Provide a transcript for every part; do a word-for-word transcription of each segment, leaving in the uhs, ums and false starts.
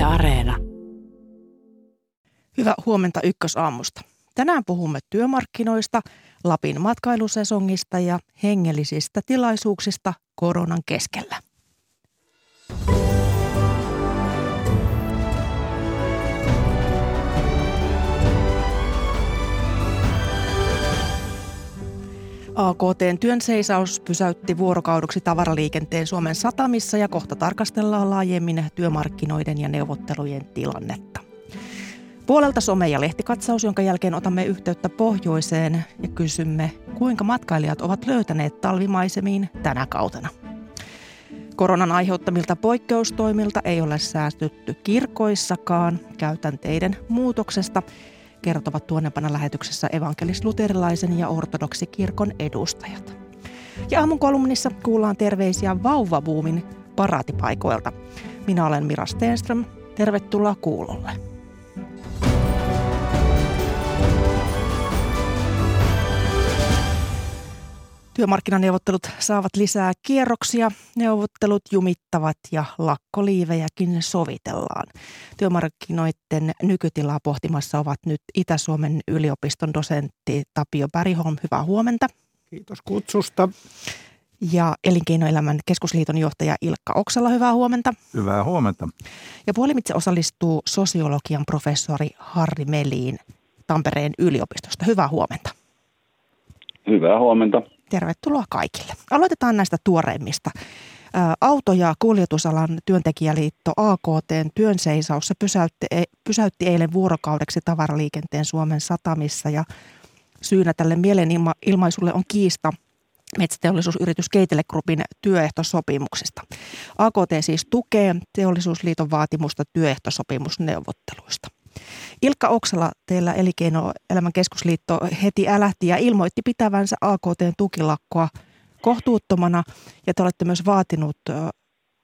Yle Areena. Hyvää huomenta Ykkösaamusta. Tänään puhumme työmarkkinoista, Lapin matkailusesongista ja hengellisistä tilaisuuksista koronan keskellä. A K T:n työn seisaus pysäytti vuorokauduksi tavaraliikenteen Suomen satamissa ja kohta tarkastellaan laajemmin työmarkkinoiden ja neuvottelujen tilannetta. Puolelta some- ja lehtikatsaus, jonka jälkeen otamme yhteyttä pohjoiseen ja kysymme, kuinka matkailijat ovat löytäneet talvimaisemiin tänä kautena. Koronan aiheuttamilta poikkeustoimilta ei ole säästytty kirkoissakaan käytänteiden muutoksesta, kertovat tuonnepana lähetyksessä evankelis-luterilaisen ja ortodoksikirkon edustajat. Ja aamun kolumnissa kuullaan terveisiä vauvabuumin paraatipaikoilta. Minä olen Mira Stenström. Tervetuloa kuulolle. Työmarkkinaneuvottelut saavat lisää kierroksia, neuvottelut jumittavat ja lakkoliivejäkin sovitellaan. Työmarkkinoiden nykytilaa pohtimassa ovat nyt Itä-Suomen yliopiston dosentti Tapio Bergholm. Hyvää huomenta. Kiitos kutsusta. Ja Elinkeinoelämän keskusliiton johtaja Ilkka Oksala, hyvää huomenta. Hyvää huomenta. Ja puolimitse osallistuu sosiologian professori Harri Melin Tampereen yliopistosta. Hyvää huomenta. Hyvää huomenta. Tervetuloa kaikille. Aloitetaan näistä tuoreimmista. Auto- ja kuljetusalan työntekijäliitto A K T:n työn seisaus se pysäytti, pysäytti eilen vuorokaudeksi tavaraliikenteen Suomen satamissa ja syynä tälle mielenilmaisulle on kiista metsäteollisuusyritys Keitele Groupin työehtosopimuksista. A K T siis tukee Teollisuusliiton vaatimusta työehtosopimusneuvotteluista. Ilkka Oksala, teillä Elinkeinoelämän keskusliitto heti älähti ja ilmoitti pitävänsä A K T:n tukilakkoa kohtuuttomana ja te olette myös vaatinut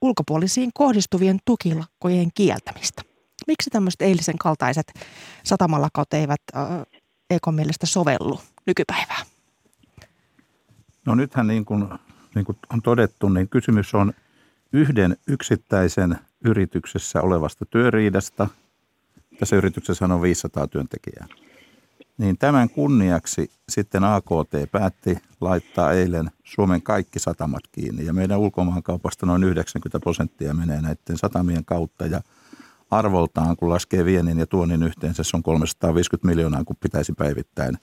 ulkopuolisiin kohdistuvien tukilakkojen kieltämistä. Miksi tämmöiset eilisen kaltaiset satamalakot eivät E K:n mielestä sovellu nykypäivään? No nythän niin kuin, niin kuin on todettu, niin kysymys on yhden yksittäisen yrityksessä olevasta työriidasta. Tässä yrityksessä on viisisataa työntekijää. Niin tämän kunniaksi sitten A K T päätti laittaa eilen Suomen kaikki satamat kiinni. Ja meidän ulkomaankaupasta noin yhdeksänkymmentä prosenttia menee näiden satamien kautta. Ja arvoltaan, kun laskee viennin ja tuonnin yhteensä, se on kolmesataaviisikymmentä miljoonaa, kun pitäisi päivittäin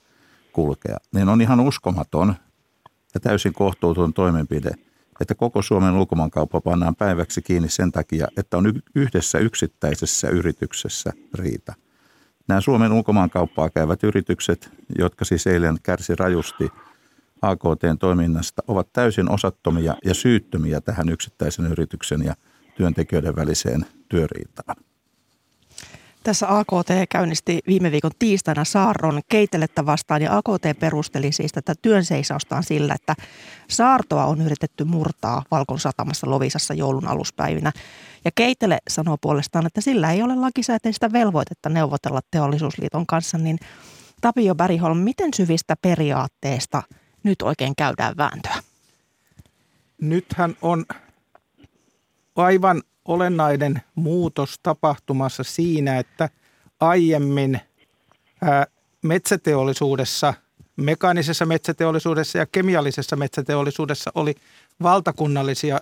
kulkea. Niin on ihan uskomaton ja täysin kohtuuton toimenpide, että koko Suomen ulkomaankauppa pannaan päiväksi kiinni sen takia, että on yhdessä yksittäisessä yrityksessä riita. Nämä Suomen ulkomaankauppaa käyvät yritykset, jotka siis eilen kärsi rajusti A K T:n toiminnasta, ovat täysin osattomia ja syyttömiä tähän yksittäisen yrityksen ja työntekijöiden väliseen työriitaan. Tässä A K T käynnisti viime viikon tiistaina Saarron Keitelettä vastaan ja A K T perusteli siis tätä työn seisaustaan sillä, että Saartoa on yritetty murtaa Valkon satamassa Loviisassa joulun aluspäivinä. Ja Keitele sanoo puolestaan, että sillä ei ole lakisääteistä velvoitetta neuvotella Teollisuusliiton kanssa. Niin Tapio Bergholm, miten syvistä periaatteista nyt oikein käydään vääntöä? Nythän on aivan olennainen muutos tapahtumassa siinä, että aiemmin metsäteollisuudessa, mekaanisessa metsäteollisuudessa ja kemiallisessa metsäteollisuudessa oli valtakunnallisia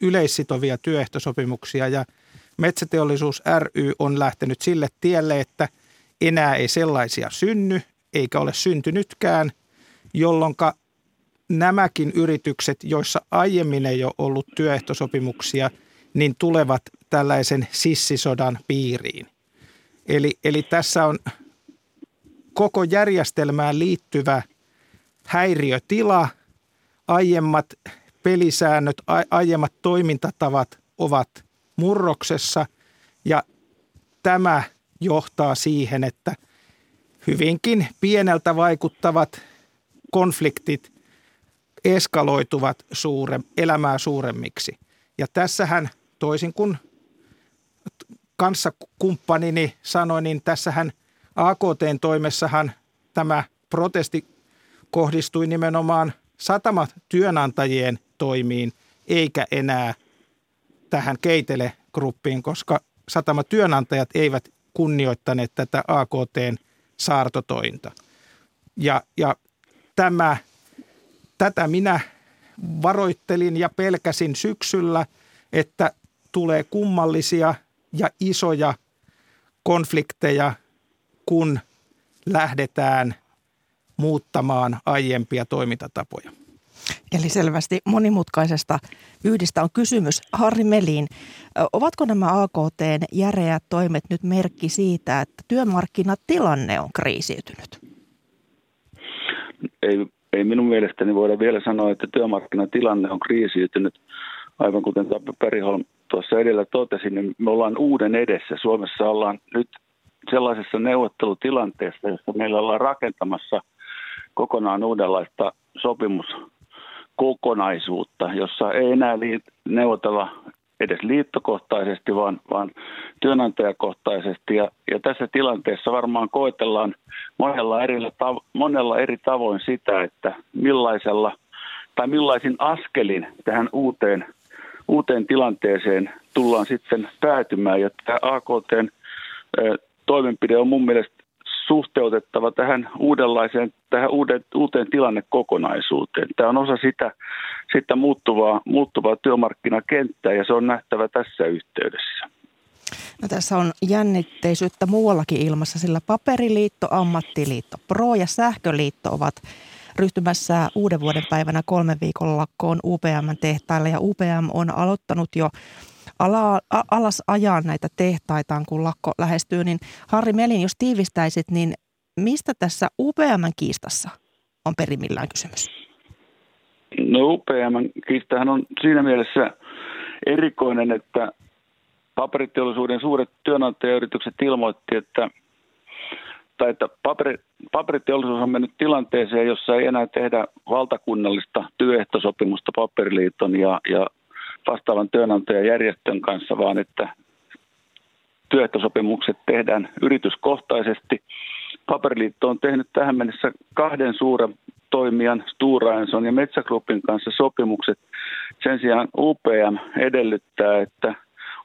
yleissitovia työehtosopimuksia ja Metsäteollisuus ry on lähtenyt sille tielle, että enää ei sellaisia synny eikä ole syntynytkään, jolloin nämäkin yritykset, joissa aiemmin ei ole ollut työehtosopimuksia, niin tulevat tällaisen sissisodan piiriin. Eli, eli tässä on koko järjestelmään liittyvä häiriötila. Aiemmat pelisäännöt, aiemmat toimintatavat ovat murroksessa ja tämä johtaa siihen, että hyvinkin pieneltä vaikuttavat konfliktit eskaloituvat suure, elämää suuremmiksi. Ja tässähän toisin kuin kanssakumppanini sanoi, niin tässähän A K T:n toimessahan tämä protesti kohdistui nimenomaan satamat työnantajien toimiin, eikä enää tähän Keitele-gruppiin, koska satamatyönantajat eivät kunnioittaneet tätä A K T:n saartotointa. Ja, ja tämä, tätä minä varoittelin ja pelkäsin syksyllä, että tulee kummallisia ja isoja konflikteja, kun lähdetään muuttamaan aiempia toimintatapoja. Eli selvästi monimutkaisesta yhdistä on kysymys. Harri Melin, ovatko nämä A K T:n järeät toimet nyt merkki siitä, että työmarkkinatilanne on kriisiytynyt? Ei, ei minun mielestäni voida vielä sanoa, että työmarkkinatilanne on kriisiytynyt. Aivan kuten Tapio Bergholm tuossa edellä totesi, niin me ollaan uuden edessä. Suomessa ollaan nyt sellaisessa neuvottelutilanteessa, jossa meillä ollaan rakentamassa kokonaan uudenlaista sopimuskokonaisuutta, jossa ei enää neuvotella edes liittokohtaisesti, vaan, vaan työnantajakohtaisesti. Ja, ja tässä tilanteessa varmaan koetellaan monella eri, tav- monella eri tavoin sitä, että millaisella tai millaisin askelin tähän uuteen, uuteen tilanteeseen tullaan sitten päätymään. Ja tämä A K T:n toimenpide on mun mielestä suhteutettava tähän uudenlaiseen, tähän uuteen, uuteen tilannekokonaisuuteen. Tämä on osa sitä, sitä muuttuvaa, muuttuvaa työmarkkinakenttää, ja se on nähtävä tässä yhteydessä. No, tässä on jännitteisyyttä muuallakin ilmassa, sillä Paperiliitto, Ammattiliitto, Pro ja Sähköliitto ovat ryhtymässä uuden vuoden päivänä kolmen viikon lakkoon U P M-tehtailla, ja U P M on aloittanut jo ala, a, alas ajaa näitä tehtaitaan, kun lakko lähestyy. Niin Harri Melin, jos tiivistäisit, niin mistä tässä U P M-kiistassa on perimmillään kysymys? No, U P M-kiistahan on siinä mielessä erikoinen, että paperiteollisuuden suuret työnantajayritykset ilmoitti, että tai että paperi, paperiteollisuus on mennyt tilanteeseen, jossa ei enää tehdä valtakunnallista työehtosopimusta Paperiliiton ja, ja vastaavan työnantajajärjestön kanssa, vaan että työehtosopimukset tehdään yrityskohtaisesti. Paperiliitto on tehnyt tähän mennessä kahden suuren toimijan, Stora Enson ja Metsä Groupin kanssa sopimukset. Sen sijaan U P M edellyttää, että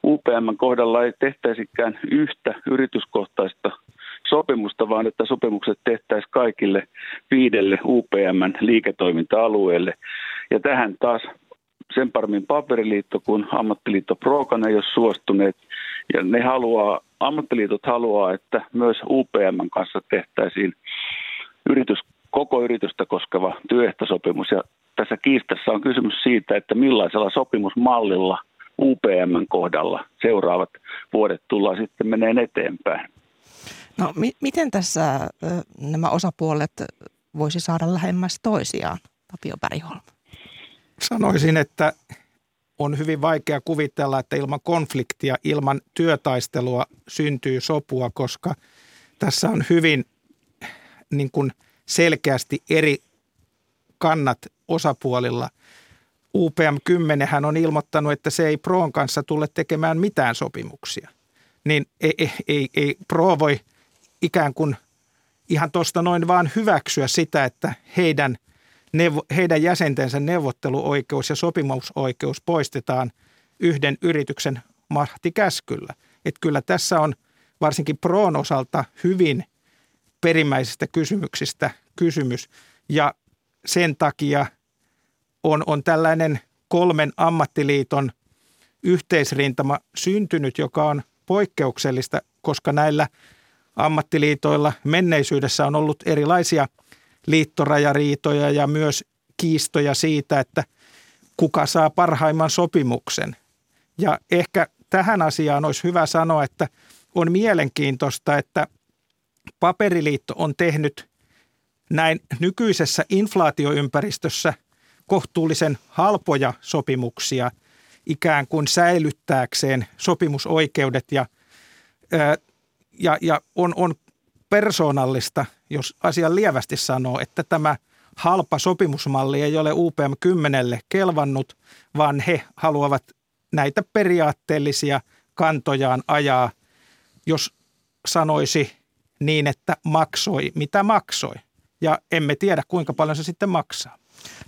U P M:n kohdalla ei tehtäisikään yhtä yrityskohtaista sopimusta, vaan että sopimukset tehtäisiin kaikille viidelle U P M:n liiketoiminta-alueelle. Ja tähän taas sen paremmin Paperiliitto kuin Ammattiliitto Prokan ei ole suostuneet. Ja ne haluaa, ammattiliitot haluaa, että myös U P M:n kanssa tehtäisiin yritys, koko yritystä koskeva työehtosopimus. Ja tässä kiistassa on kysymys siitä, että millaisella sopimusmallilla U P M:n kohdalla seuraavat vuodet tullaan sitten meneen eteenpäin. No, mi- miten tässä ö, nämä osapuolet voisi saada lähemmäs toisiaan, Tapio Bergholm? Sanoisin, että on hyvin vaikea kuvitella, että ilman konfliktia, ilman työtaistelua syntyy sopua, koska tässä on hyvin niin kuin selkeästi eri kannat osapuolilla. U P M kymmenen on ilmoittanut, että se ei Pron kanssa tule tekemään mitään sopimuksia. Niin ei, ei, ei, ei Pro voi ikään kuin ihan tuosta noin vaan hyväksyä sitä, että heidän, neuvo, heidän jäsentensä neuvotteluoikeus ja sopimusoikeus poistetaan yhden yrityksen mahtikäskyllä. Että kyllä tässä on varsinkin Pron osalta hyvin perimmäisistä kysymyksistä kysymys, ja sen takia on, on tällainen kolmen ammattiliiton yhteisrintama syntynyt, joka on poikkeuksellista, koska näillä ammattiliitoilla menneisyydessä on ollut erilaisia liittorajariitoja ja myös kiistoja siitä, että kuka saa parhaimman sopimuksen. Ja ehkä tähän asiaan olisi hyvä sanoa, että on mielenkiintoista, että Paperiliitto on tehnyt näin nykyisessä inflaatioympäristössä kohtuullisen halpoja sopimuksia ikään kuin säilyttääkseen sopimusoikeudet, ja, ja, ja on, on persoonallista, jos asian lievästi sanoo, että tämä halpa sopimusmalli ei ole U P M kymmenelle kelvannut, vaan he haluavat näitä periaatteellisia kantojaan ajaa, jos sanoisi niin, että maksoi mitä maksoi, ja emme tiedä kuinka paljon se sitten maksaa.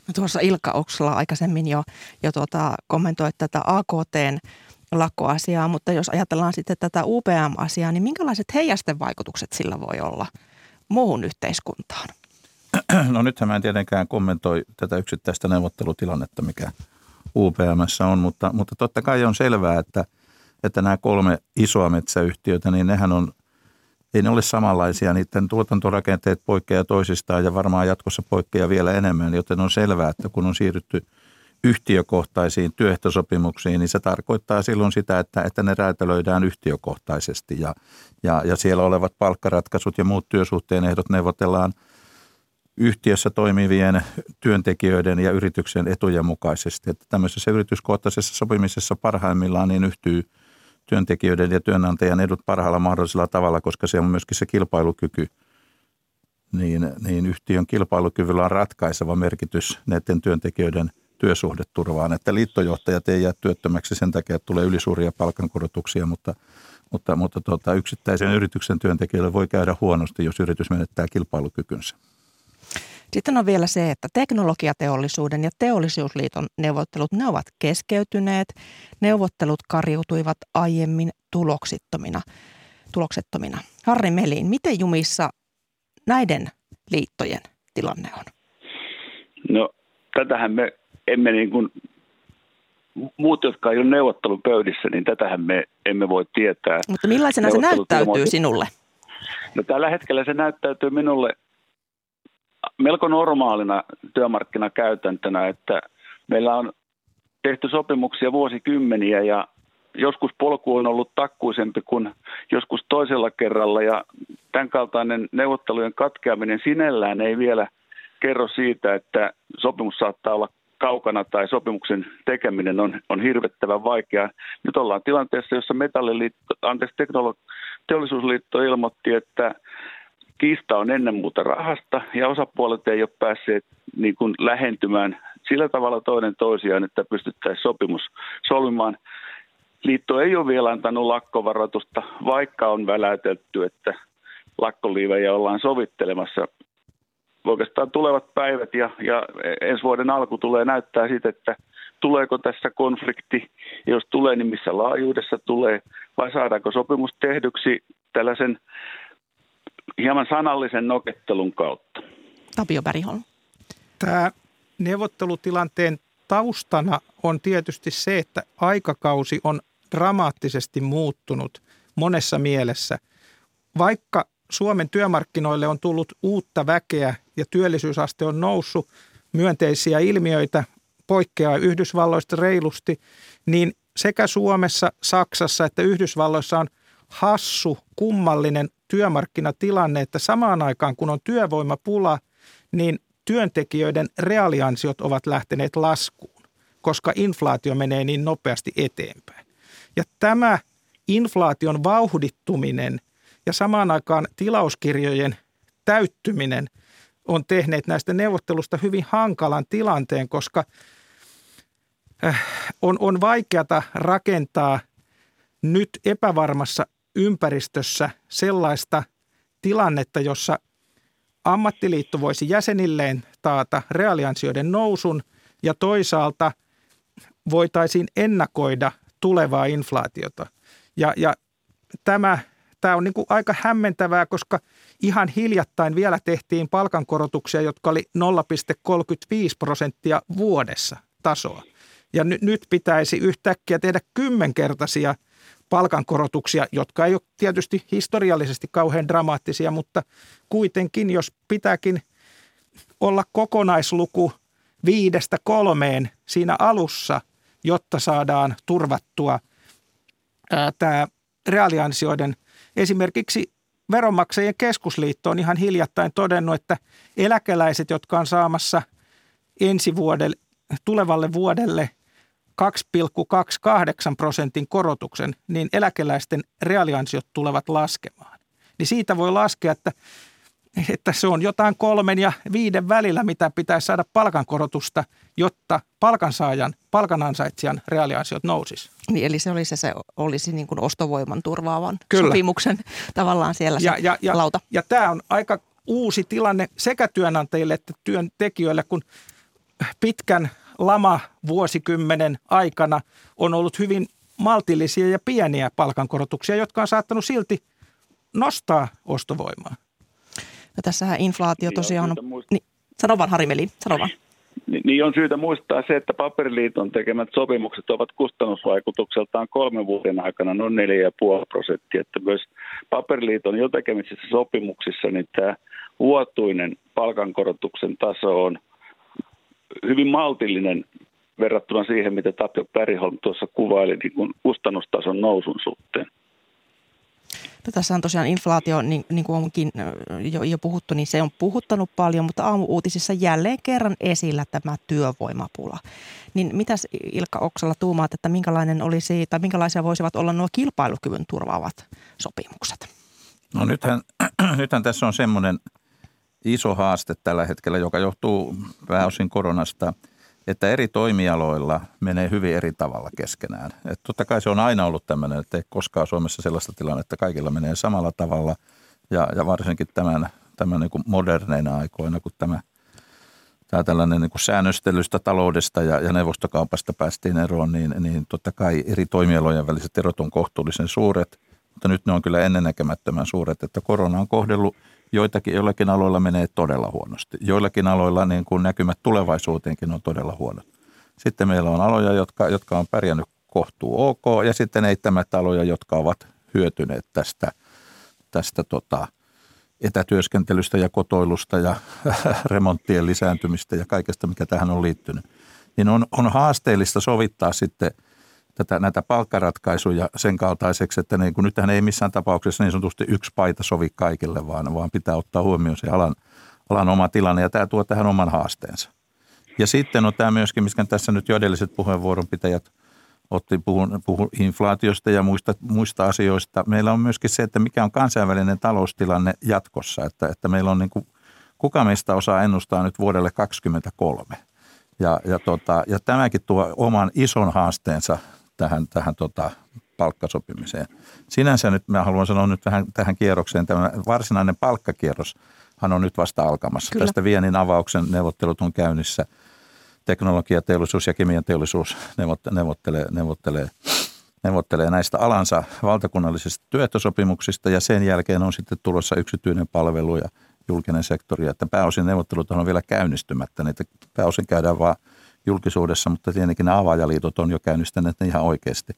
No, tuossa Ilkka Oksala aikaisemmin jo, jo tuota, kommentoi tätä A K T:n lakkoasiaa, mutta jos ajatellaan sitten tätä U P M-asiaa, niin minkälaiset heijasten vaikutukset sillä voi olla muuhun yhteiskuntaan? No nythän mä en tietenkään kommentoi tätä yksittäistä neuvottelutilannetta, mikä U P M:ssä on, mutta, mutta totta kai on selvää, että, että nämä kolme isoa metsäyhtiötä, niin nehän on, ei ne ole samanlaisia, niiden tuotantorakenteet poikkeaa toisistaan ja varmaan jatkossa poikkeaa vielä enemmän, joten on selvää, että kun on siirrytty yhtiökohtaisiin työehtosopimuksiin, niin se tarkoittaa silloin sitä, että, että ne räätälöidään yhtiökohtaisesti ja, ja, ja siellä olevat palkkaratkaisut ja muut työsuhteen ehdot neuvotellaan yhtiössä toimivien työntekijöiden ja yrityksen etujen mukaisesti. Että tämmöisessä yrityskohtaisessa sopimisessa parhaimmillaan niin yhtyy työntekijöiden ja työnantajan edut parhaalla mahdollisella tavalla, koska se on myöskin se kilpailukyky. Niin, niin yhtiön kilpailukyvyllä on ratkaiseva merkitys näiden työntekijöiden työsuhdeturvaan, että liittojohtajat ei jää työttömäksi sen takia, että tulee ylisuuria palkankorotuksia, mutta, mutta, mutta tuota, yksittäisen yrityksen työntekijöille voi käydä huonosti, jos yritys menettää kilpailukykynsä. Sitten on vielä se, että teknologiateollisuuden ja teollisuusliiton neuvottelut, ne ovat keskeytyneet. Neuvottelut kariutuivat aiemmin tuloksettomina. tuloksettomina. Harri Melin, miten jumissa näiden liittojen tilanne on? No, tätähän me emme niin kuin, muut, jotka ei ole neuvottelupöydissä, niin tätähän me emme voi tietää. Mutta millaisena se näyttäytyy sinulle? No, tällä hetkellä se näyttäytyy minulle melko normaalina työmarkkinakäytäntönä, että meillä on tehty sopimuksia vuosikymmeniä ja joskus polku on ollut takkuisempi kuin joskus toisella kerralla ja tämän kaltainen neuvottelujen katkeaminen sinällään ei vielä kerro siitä, että sopimus saattaa olla kaukana tai sopimuksen tekeminen on, on hirvettävän vaikeaa. Nyt ollaan tilanteessa, jossa metalliliitto, anteeksi, teknolo- teollisuusliitto ilmoitti, että kiista on ennen muuta rahasta ja osapuolet ei ole päässeet niin kuin lähentymään sillä tavalla toinen toisiaan, että pystyttäisiin sopimus solmimaan. Liitto ei ole vielä antanut lakkovaroitusta, vaikka on väläytetty, että lakkoliivejä ollaan sovittelemassa. Oikeastaan tulevat päivät ja, ja ensi vuoden alku tulee näyttää siitä, että tuleeko tässä konflikti, jos tulee, niin missä laajuudessa tulee, vai saadaanko sopimus tehdyksi tällaisen hieman sanallisen nokettelun kautta. Tapio Bergholm. Tämä neuvottelutilanteen taustana on tietysti se, että aikakausi on dramaattisesti muuttunut monessa mielessä. Vaikka Suomen työmarkkinoille on tullut uutta väkeä ja työllisyysaste on noussut, myönteisiä ilmiöitä poikkeaa Yhdysvalloista reilusti, niin sekä Suomessa, Saksassa että Yhdysvalloissa on hassu, kummallinen työmarkkinatilanne, että samaan aikaan kun on työvoimapula, niin työntekijöiden reaaliansiot ovat lähteneet laskuun, koska inflaatio menee niin nopeasti eteenpäin. Ja tämä inflaation vauhdittuminen ja samaan aikaan tilauskirjojen täyttyminen on tehneet näistä neuvottelusta hyvin hankalan tilanteen, koska on, on vaikeata rakentaa nyt epävarmassa ympäristössä sellaista tilannetta, jossa ammattiliitto voisi jäsenilleen taata reaaliansioiden nousun ja toisaalta voitaisiin ennakoida tulevaa inflaatiota. Ja, ja tämä... Tämä on niin kuin aika hämmentävää, koska ihan hiljattain vielä tehtiin palkankorotuksia, jotka oli nolla pilkku kolmekymmentäviisi prosenttia vuodessa tasoa. Ja n- nyt pitäisi yhtäkkiä tehdä kymmenkertaisia palkankorotuksia, jotka ei ole tietysti historiallisesti kauhean dramaattisia, mutta kuitenkin, jos pitääkin olla kokonaisluku viidestä kolmeen siinä alussa, jotta saadaan turvattua ää, tämä reaaliansioiden. Esimerkiksi Veronmaksajien keskusliitto on ihan hiljattain todennut, että eläkeläiset, jotka on saamassa ensi vuodelle, tulevalle vuodelle kaksi pilkku kaksikymmentäkahdeksan prosentin korotuksen, niin eläkeläisten reaaliansiot tulevat laskemaan. Niin siitä voi laskea, että, että se on jotain kolmen ja viiden välillä, mitä pitäisi saada palkankorotusta, jotta palkansaajan, palkanansaitsijan reaaliansiot nousisi. Niin, eli se olisi, se olisi niin kuin ostovoiman turvaavan Kyllä. sopimuksen tavallaan siellä ja, ja, ja, lauta. Ja tämä on aika uusi tilanne sekä työnantajille että työntekijöille, kun pitkän lama vuosikymmenen aikana on ollut hyvin maltillisia ja pieniä palkankorotuksia, jotka on saattanut silti nostaa ostovoimaa. No tässähän inflaatio tosiaan on... Niin, sano vaan, Harri Melin, sano vaan. Niin on syytä muistaa se, että Paperiliiton tekemät sopimukset ovat kustannusvaikutukseltaan kolmen vuoden aikana noin neljä pilkku viisi prosenttia. Että myös Paperiliiton jo tekemisissä sopimuksissa niin tämä vuotuinen palkankorotuksen taso on hyvin maltillinen verrattuna siihen, mitä Tapio Bergholm tuossa kuvaili niin kuin kustannustason nousun suhteen. No, tässä on tosiaan inflaatio, niin, niin kuin onkin jo, jo puhuttu, niin se on puhuttanut paljon, mutta aamu-uutisissa jälleen kerran esillä tämä työvoimapula. Niin mitäs Ilkka Oksala tuumaat, että minkälainen olisi, tai minkälaisia voisivat olla nuo kilpailukyvyn turvaavat sopimukset? No nythän, nythän tässä on semmoinen iso haaste tällä hetkellä, joka johtuu pääosin koronasta, että eri toimialoilla menee hyvin eri tavalla keskenään. Et totta kai se on aina ollut tämmöinen, että ei koskaan Suomessa sellaista tilannetta, että kaikilla menee samalla tavalla. Ja, ja varsinkin tämän, tämän niin kuin moderneina aikoina, kun tämä, tämä tällainen niin kuin säännöstelystä taloudesta ja, ja neuvostokaupasta päästiin eroon, niin, niin totta kai eri toimialojen väliset erot on kohtuullisen suuret. Mutta nyt ne on kyllä ennennäkemättömän suuret, että korona on kohdellut joitakin, joillakin aloilla menee todella huonosti. Joillakin aloilla niin kuin näkymät tulevaisuuteenkin on todella huonot. Sitten meillä on aloja, jotka, jotka on pärjännyt kohtuu ok, ja sitten eittämättä aloja, jotka ovat hyötyneet tästä, tästä tota, etätyöskentelystä ja kotoilusta ja remonttien lisääntymistä ja kaikesta, mikä tähän on liittynyt. Niin on, on haasteellista sovittaa sitten Tätä, näitä palkkaratkaisuja sen kaltaiseksi, että niin kun nythän ei missään tapauksessa niin sanotusti yksi paita sovi kaikille, vaan, vaan pitää ottaa huomioon se alan, alan oma tilanne, ja tämä tuo tähän oman haasteensa. Ja sitten on tämä myöskin, missä tässä nyt jo edelliset puheenvuoronpitäjät otti puhun, puhun inflaatiosta ja muista, muista asioista. Meillä on myöskin se, että mikä on kansainvälinen taloustilanne jatkossa, että, että meillä on niin kuin, kuka meistä osaa ennustaa nyt vuodelle kaksikymmentäkolme. Ja, ja, tota, ja tämäkin tuo oman ison haasteensa tähän, tähän tota, palkkasopimiseen. Sinänsä nyt mä haluan sanoa nyt vähän tähän kierrokseen, tämä varsinainen palkkakierroshan on nyt vasta alkamassa. Kyllä. Tästä viennin avauksen neuvottelut on käynnissä. Teknologiateollisuus ja kemianteollisuus neuvottelee, neuvottelee, neuvottelee näistä alansa valtakunnallisista työehtosopimuksista, ja sen jälkeen on sitten tulossa yksityinen palvelu ja julkinen sektori. Että pääosin neuvottelut on vielä käynnistymättä, niitä pääosin käydään vaan julkisuudessa, mutta tietenkin nämä avaajaliitot on jo käynnistäneet ne ihan oikeasti.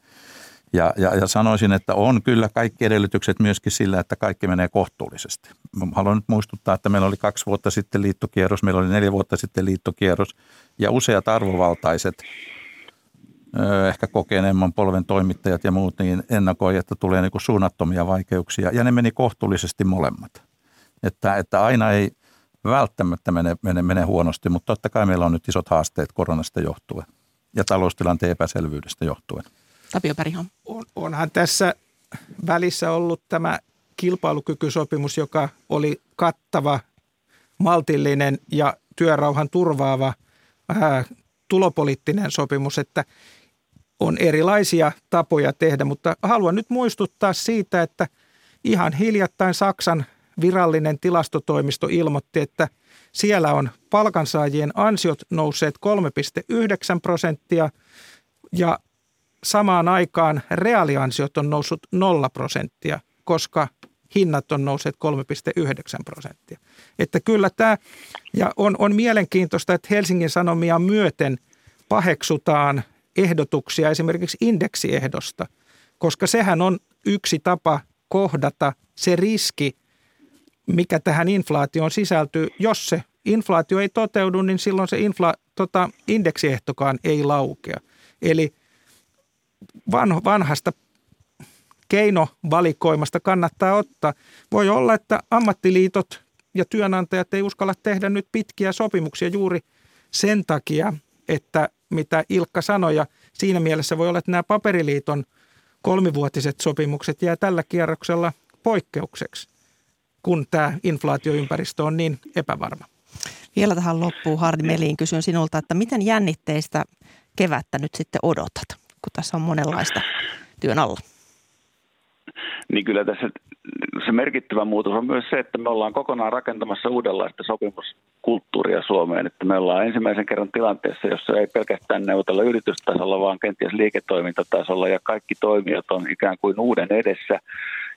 Ja, ja, ja sanoisin, että on kyllä kaikki edellytykset myöskin sillä, että kaikki menee kohtuullisesti. Haluan nyt muistuttaa, että meillä oli kaksi vuotta sitten liittokierros, meillä oli neljä vuotta sitten liittokierros, ja useat arvovaltaiset, ehkä kokeneemman polven toimittajat ja muut, niin ennakoi, että tulee niin kuin suunnattomia vaikeuksia, ja ne meni kohtuullisesti molemmat. Että, että aina ei välttämättä menee, menee, menee huonosti, mutta totta kai meillä on nyt isot haasteet koronasta johtuen ja taloustilanteen epäselvyydestä johtuen. Tapio Bergholm. On, onhan tässä välissä ollut tämä kilpailukykysopimus, joka oli kattava, maltillinen ja työrauhan turvaava ää, tulopoliittinen sopimus, että on erilaisia tapoja tehdä, mutta haluan nyt muistuttaa siitä, että ihan hiljattain Saksan virallinen tilastotoimisto ilmoitti, että siellä on palkansaajien ansiot nousseet kolme pilkku yhdeksän prosenttia ja samaan aikaan reaaliansiot on noussut nolla prosenttia, koska hinnat on nousseet kolme pilkku yhdeksän prosenttia. Että kyllä tämä, ja on, on mielenkiintoista, että Helsingin Sanomia myöten paheksutaan ehdotuksia esimerkiksi indeksiehdosta, koska sehän on yksi tapa kohdata se riski, mikä tähän inflaatioon sisältyy. Jos se inflaatio ei toteudu, niin silloin se infla, tota, indeksiehtokaan ei laukea. Eli vanho, vanhasta keinovalikoimasta kannattaa ottaa. Voi olla, että ammattiliitot ja työnantajat ei uskalla tehdä nyt pitkiä sopimuksia juuri sen takia, että mitä Ilkka sanoi. Ja siinä mielessä voi olla, että nämä Paperiliiton kolmivuotiset sopimukset jää tällä kierroksella poikkeukseksi, kun tämä inflaatioympäristö on niin epävarma. Vielä tähän loppuun, Harri Melin, kysyn sinulta, että miten jännitteistä kevättä nyt sitten odotat, kun tässä on monenlaista työn alla? Niin kyllä tässä se merkittävä muutos on myös se, että me ollaan kokonaan rakentamassa uudenlaista sopimus kulttuuria Suomeen, että me ollaan ensimmäisen kerran tilanteessa, jossa ei pelkästään neuvotella yritystasolla, vaan kenties liiketoimintatasolla ja kaikki toimijat on ikään kuin uuden edessä.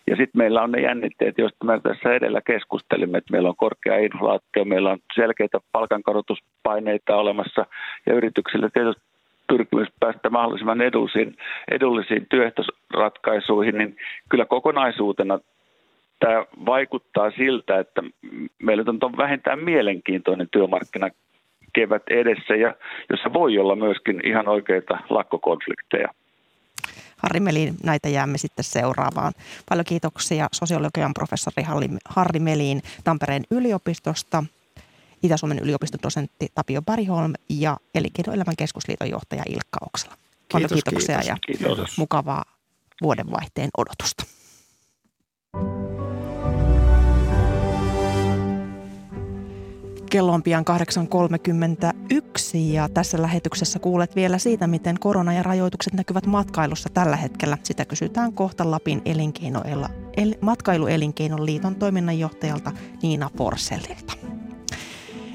Ja sitten meillä on ne jännitteet, joista me tässä edellä keskustelimme, että meillä on korkea inflaatio, meillä on selkeitä palkankorotuspaineita olemassa ja yrityksillä tietysti pyrkimys päästä mahdollisimman edullisiin, edullisiin työehtoratkaisuihin, niin kyllä kokonaisuutena tämä vaikuttaa siltä, että meillä on vähintään mielenkiintoinen työmarkkinakevät edessä, ja jossa voi olla myöskin ihan oikeita lakkokonflikteja. Harri Melin, näitä jäämme sitten seuraavaan. Paljon kiitoksia sosiologian professori Harri Melin Tampereen yliopistosta, Itä-Suomen yliopiston dosentti Tapio Bergholm ja Elinkeinoelämän keskusliiton johtaja Ilkka Oksala. Paljon kiitos, kiitoksia kiitos, ja kiitos. Mukavaa vuodenvaihteen odotusta. Kello on pian kahdeksan kolmekymmentäyksi ja tässä lähetyksessä kuulet vielä siitä, miten korona ja rajoitukset näkyvät matkailussa tällä hetkellä. Sitä kysytään kohta Lapin el, matkailuelinkeinon liiton toiminnanjohtajalta Nina Forsellilta.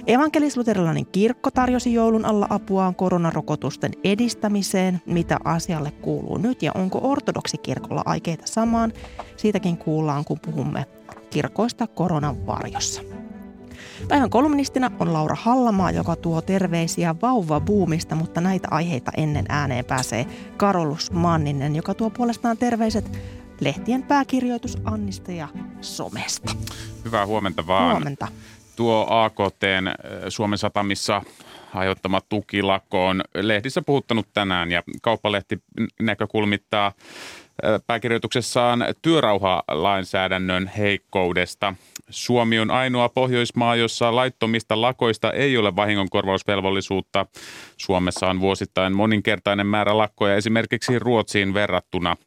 Evankelis-luterilainen kirkko tarjosi joulun alla apuaan koronarokotusten edistämiseen. Mitä asialle kuuluu nyt ja onko ortodoksikirkolla aikeita samaan? Siitäkin kuullaan, kun puhumme kirkoista koronan varjossa. Päivän kolumnistina on Laura Hallamaa, joka tuo terveisiä vauvabuumista, mutta näitä aiheita ennen ääneen pääsee Carolus Manninen, joka tuo puolestaan terveiset lehtien pääkirjoitusannista ja somesta. Hyvää huomenta vaan. Huomenta. Tuo A K T:n Suomen satamissa aiheuttama tukilakko on lehdissä puhuttanut tänään ja Kauppalehti näkökulmittaa pääkirjoituksessaan työrauhalainsäädännön heikkoudesta. Suomi on ainoa Pohjoismaa, jossa laittomista lakoista ei ole vahingonkorvausvelvollisuutta. Suomessa on vuosittain moninkertainen määrä lakkoja esimerkiksi Ruotsiin verrattuna.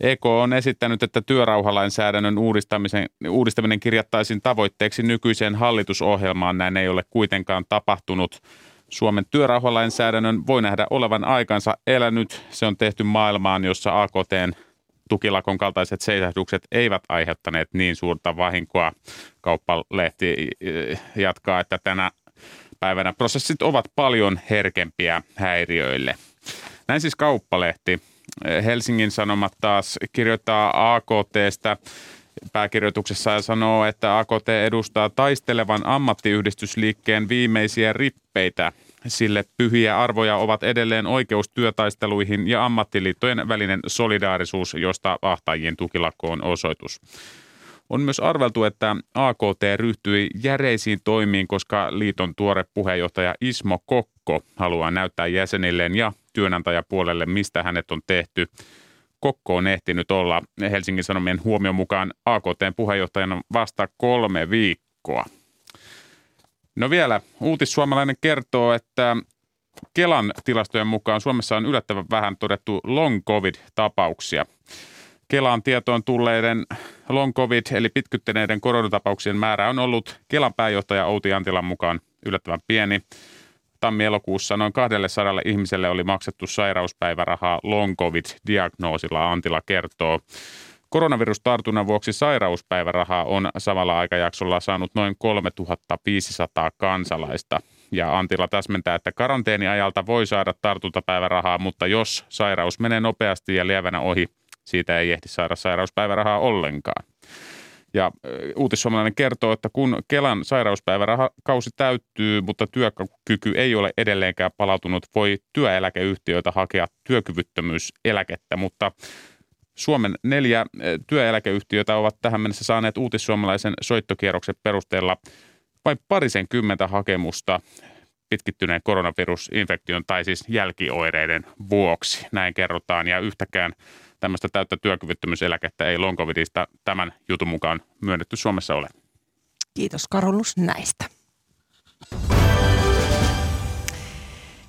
E K on esittänyt, että työrauhalainsäädännön uudistamisen, uudistaminen kirjattaisiin tavoitteeksi nykyiseen hallitusohjelmaan. Näin ei ole kuitenkaan tapahtunut. Suomen työrauhalainsäädännön voi nähdä olevan aikansa elänyt. Se on tehty maailmaan, jossa A K T:n tukilakon kaltaiset seisahdukset eivät aiheuttaneet niin suurta vahinkoa. Kauppalehti jatkaa, että tänä päivänä prosessit ovat paljon herkempiä häiriöille. Näin siis Kauppalehti. Helsingin Sanomat taas kirjoittaa A K T:stä pääkirjoituksessa ja sanoo, että A K T edustaa taistelevan ammattiyhdistysliikkeen viimeisiä rippeitä. Sille pyhiä arvoja ovat edelleen oikeus työtaisteluihin ja ammattiliittojen välinen solidaarisuus, josta ahtaajien tukilakko on osoitus. On myös arveltu, että A K T ryhtyi järeisiin toimiin, koska liiton tuore puheenjohtaja Ismo Kokko haluaa näyttää jäsenilleen ja työnantajapuolelle, mistä hänet on tehty. Kokko on ehtinyt olla Helsingin Sanomien huomion mukaan A K T:n puheenjohtajana vasta kolme viikkoa. No vielä, Uutissuomalainen kertoo, että Kelan tilastojen mukaan Suomessa on yllättävän vähän todettu long covid-tapauksia. Kelan tietoon tulleiden long covid eli pitkittyneiden koronatapauksien määrä on ollut Kelan pääjohtaja Outi Antilan mukaan yllättävän pieni. Tammi-elokuussa noin kaksisataa ihmiselle oli maksettu sairauspäivärahaa long covid-diagnoosilla, Antila kertoo. Koronavirustartunnan vuoksi sairauspäivärahaa on samalla aikajaksolla saanut noin kolmetuhattaviisisataa kansalaista. Ja Antila täsmentää, että karanteeniajalta voi saada tartuntapäivärahaa, mutta jos sairaus menee nopeasti ja lievänä ohi, siitä ei ehdi saada sairauspäivärahaa ollenkaan. Ja Uutissuomalainen kertoo, että kun Kelan sairauspäivärahakausi täyttyy, mutta työkyky ei ole edelleenkään palautunut, voi työeläkeyhtiöitä hakea työkyvyttömyyseläkettä, mutta Suomen neljä työeläkeyhtiötä ovat tähän mennessä saaneet Uutissuomalaisen soittokierroksen perusteella vain parisenkymmentä hakemusta pitkittyneen koronavirusinfektion tai siis jälkioireiden vuoksi. Näin kerrotaan ja yhtäkään tämmöistä täyttä työkyvyttömyyseläkettä ei long covidista tämän jutun mukaan myönnetty Suomessa ole. Kiitos Carolus näistä.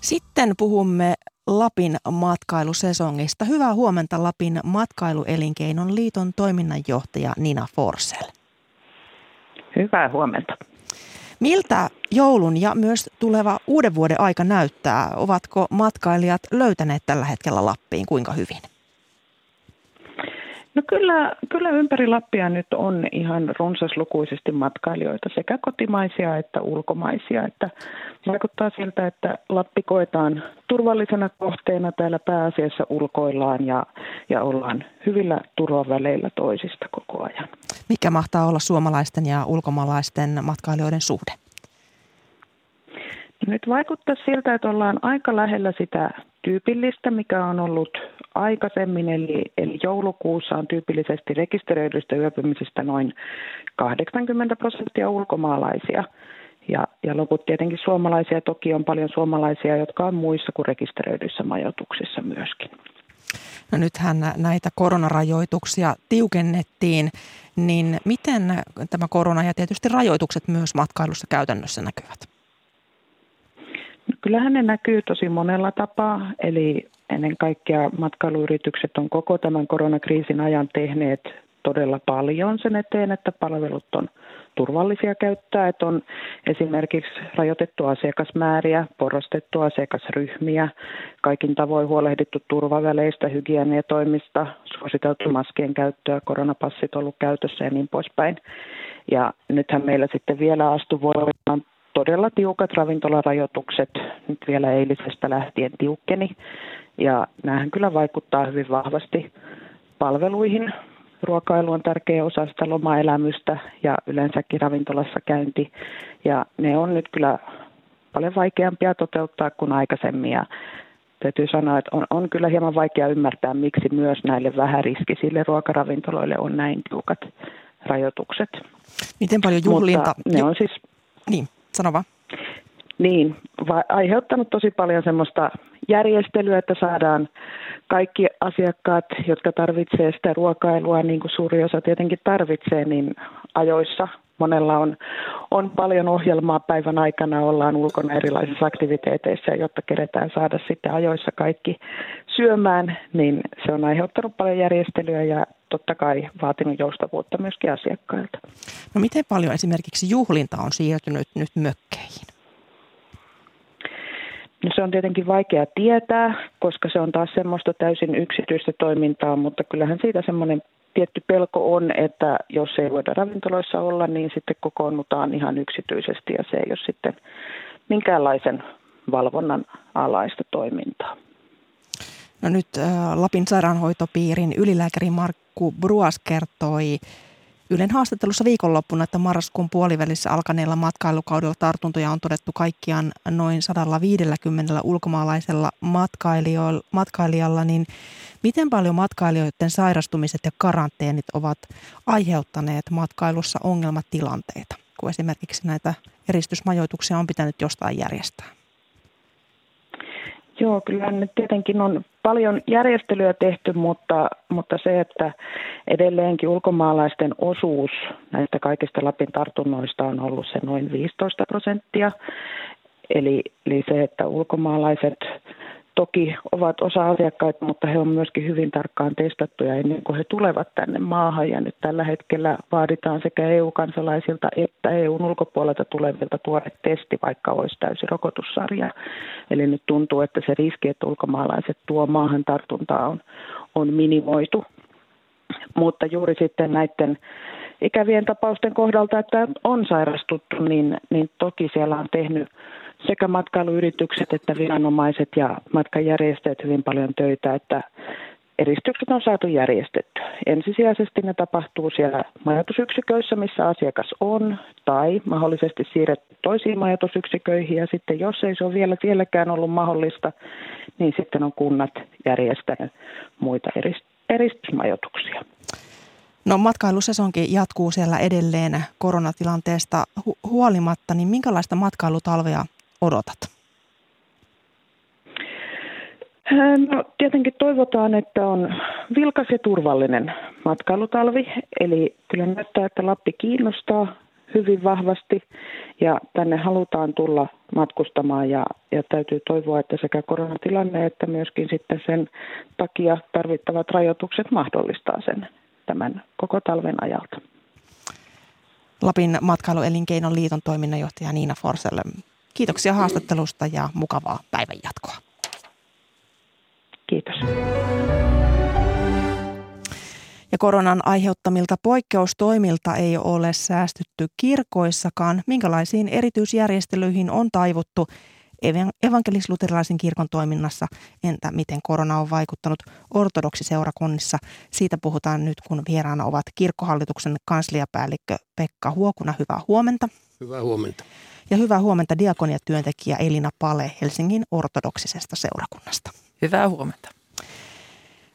Sitten puhumme Lapin matkailusesongista. Hyvää huomenta Lapin matkailuelinkeinon liiton toiminnanjohtaja Nina Forsell. Hyvää huomenta. Miltä joulun ja myös tuleva uuden vuoden aika näyttää? Ovatko matkailijat löytäneet tällä hetkellä Lappiin kuinka hyvin? No kyllä, kyllä ympäri Lappia nyt on ihan runsaslukuisesti matkailijoita, sekä kotimaisia että ulkomaisia. Että vaikuttaa siltä, että Lappi koetaan turvallisena kohteena, täällä pääasiassa ulkoillaan ja, ja ollaan hyvillä turvaväleillä toisista koko ajan. Mikä mahtaa olla suomalaisten ja ulkomaalaisten matkailijoiden suhde? Nyt vaikuttaa siltä, että ollaan aika lähellä sitä tyypillistä, mikä on ollut aikaisemmin, eli, eli joulukuussa on tyypillisesti rekisteröidystä yöpymisistä noin kahdeksankymmentä prosenttia ulkomaalaisia. Ja, ja loput tietenkin suomalaisia, toki on paljon suomalaisia, jotka on muissa kuin rekisteröidyissä majoituksissa myöskin. No nythän näitä koronarajoituksia tiukennettiin, niin miten tämä korona ja tietysti rajoitukset myös matkailussa käytännössä näkyvät? Kyllähän ne näkyy tosi monella tapaa, eli ennen kaikkea matkailuyritykset on koko tämän koronakriisin ajan tehneet todella paljon sen eteen, että palvelut on turvallisia käyttää, että on esimerkiksi rajoitettu asiakasmääriä, porrastettu asiakasryhmiä, kaikin tavoin huolehdittu turvaväleistä, hygieniatoimista, suositeltu maskien käyttöä, koronapassit ollut käytössä ja niin poispäin. Ja nythän meillä sitten vielä astu voimaan todella tiukat ravintolarajoitukset, nyt vielä eilisestä lähtien tiukkeni, ja näähän kyllä vaikuttaa hyvin vahvasti palveluihin. Ruokailu on tärkeä osa sitä lomaelämystä ja yleensäkin ravintolassa käynti, ja ne on nyt kyllä paljon vaikeampia toteuttaa kuin aikaisemmin, ja täytyy sanoa, että on, on kyllä hieman vaikea ymmärtää, miksi myös näille vähäriskisille ruokaravintoloille on näin tiukat rajoitukset. Miten paljon juhlinta? Mutta ne on siis... Niin. Sanova. Niin, va- aiheuttanut tosi paljon semmoista järjestelyä, että saadaan kaikki asiakkaat, jotka tarvitsee sitä ruokailua, niin kuin suuri osa tietenkin tarvitsee, niin ajoissa. Monella on, on paljon ohjelmaa päivän aikana, ollaan ulkona erilaisissa aktiviteeteissa, jotta keretään saada sitten ajoissa kaikki syömään, niin se on aiheuttanut paljon järjestelyä ja totta kai vaatinut joustavuutta myöskin asiakkailta. No miten paljon esimerkiksi juhlinta on siirtynyt nyt mökkeihin? No se on tietenkin vaikea tietää, koska se on taas semmoista täysin yksityistä toimintaa, mutta kyllähän siitä semmoinen tietty pelko on, että jos ei voida ravintoloissa olla, niin sitten kokoonnutaan ihan yksityisesti ja se ei ole sitten minkäänlaisen valvonnan alaista toimintaa. No nyt Lapin sairaanhoitopiirin ylilääkäri Markku Bruas kertoi Ylen haastattelussa viikonloppuna, että marraskuun puolivälissä alkaneella matkailukaudella tartuntoja on todettu kaikkiaan noin sata viisikymmentä ulkomaalaisella matkailijalla, niin miten paljon matkailijoiden sairastumiset ja karanteenit ovat aiheuttaneet matkailussa ongelmatilanteita, kun esimerkiksi näitä eristysmajoituksia on pitänyt jostain järjestää? Joo, kyllä nyt tietenkin on paljon järjestelyä tehty, mutta, mutta se, että edelleenkin ulkomaalaisten osuus näistä kaikista Lapin tartunnoista on ollut se noin viisitoista prosenttia. Eli, eli se, että ulkomaalaiset toki ovat osa asiakkaita, mutta he on myöskin hyvin tarkkaan testattuja ennen kuin he tulevat tänne maahan. Ja nyt tällä hetkellä vaaditaan sekä E U-kansalaisilta että E U:n ulkopuolelta tulevilta tuore testi, vaikka olisi täysi rokotussarja. Eli nyt tuntuu, että se riski, että ulkomaalaiset tuo maahan tartuntaa on, on minimoitu. Mutta juuri sitten näiden ikävien tapausten kohdalta, että on sairastuttu, niin, niin toki siellä on tehnyt sekä matkailuyritykset että viranomaiset ja matkanjärjestäjät hyvin paljon töitä, että eristykset on saatu järjestettyä. Ensisijaisesti ne tapahtuu siellä majoitusyksiköissä, missä asiakas on, tai mahdollisesti siirretty toisiin majoitusyksiköihin. Ja sitten jos ei se ole vielä vieläkään ollut mahdollista, niin sitten on kunnat järjestänyt muita eristysmajoituksia. No matkailusesonkin jatkuu siellä edelleen koronatilanteesta hu- huolimatta, niin minkälaista matkailutalvea odotat? No, tietenkin toivotaan, että on vilkas ja turvallinen matkailutalvi. Eli kyllä näyttää, että Lappi kiinnostaa hyvin vahvasti ja tänne halutaan tulla matkustamaan ja, ja täytyy toivoa, että sekä koronatilanne että myöskin sitten sen takia tarvittavat rajoitukset mahdollistaa sen tämän koko talven ajalta. Lapin matkailuelinkeinon liiton toiminnanjohtaja Nina Forsell, kiitoksia haastattelusta ja mukavaa päivänjatkoa. Kiitos. ja koronan aiheuttamilta poikkeustoimilta ei ole säästytty kirkoissakaan. Minkälaisiin erityisjärjestelyihin on taivuttu evankelis-luterilaisen kirkon toiminnassa? Entä miten korona on vaikuttanut ortodoksiseurakunnissa? Siitä puhutaan nyt, kun vieraana ovat Kirkkohallituksen kansliapäällikkö Pekka Huokuna. Hyvää huomenta. Hyvää huomenta. Ja hyvää huomenta diakoniatyöntekijä Elina Pale Helsingin ortodoksisesta seurakunnasta. Hyvää huomenta.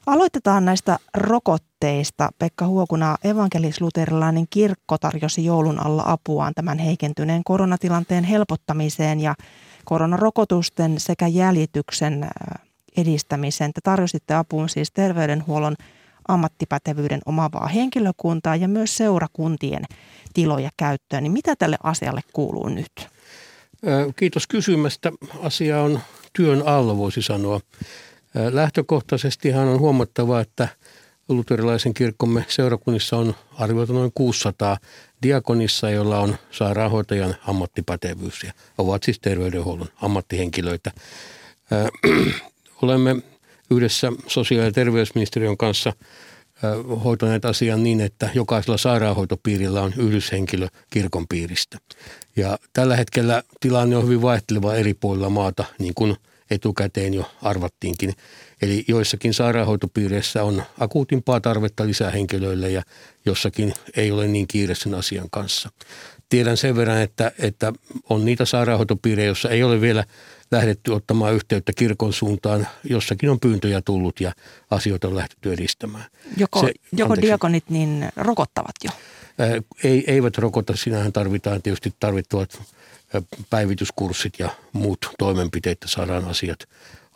Aloitetaan näistä rokotteista. Pekka Huokuna, evankelis-luterilainen kirkko tarjosi joulun alla apuaan tämän heikentyneen koronatilanteen helpottamiseen ja koronarokotusten sekä jäljityksen edistämiseen. Te tarjositte apuun siis terveydenhuollon ammattipätevyyden omaavaa henkilökuntaa ja myös seurakuntien tiloja käyttöön. Niin mitä tälle asialle kuuluu nyt? Kiitos kysymästä. Asia on työn alla, voisi sanoa. Lähtökohtaisestihan on huomattava, että luterilaisen kirkkomme seurakunnissa on arvioitu noin kuusisataa diakonissa, joilla on sairaanhoitajan ammattipätevyys ja ovat siis terveydenhuollon ammattihenkilöitä. Olemme yhdessä sosiaali- ja terveysministeriön kanssa hoitaneet asian niin, että jokaisella sairaanhoitopiirillä on yhdyshenkilö kirkon piiristä. Ja tällä hetkellä tilanne on hyvin vaihteleva eri puolilla maata, niin kuin etukäteen jo arvattiinkin. Eli joissakin sairaanhoitopiireissä on akuutimpaa tarvetta lisää henkilöille ja jossakin ei ole niin kiire sen asian kanssa. Tiedän sen verran, että, että on niitä sairaanhoitopiirejä, joissa ei ole vielä lähdetty ottamaan yhteyttä kirkon suuntaan. Jossakin on pyyntöjä tullut ja asioita on lähdetty edistämään. Joko, Se, joko diakonit niin rokottavat jo? Ei, eivät rokota. Sinähän tarvitaan tietysti tarvittavat päivityskurssit ja muut toimenpiteet, saadaan asiat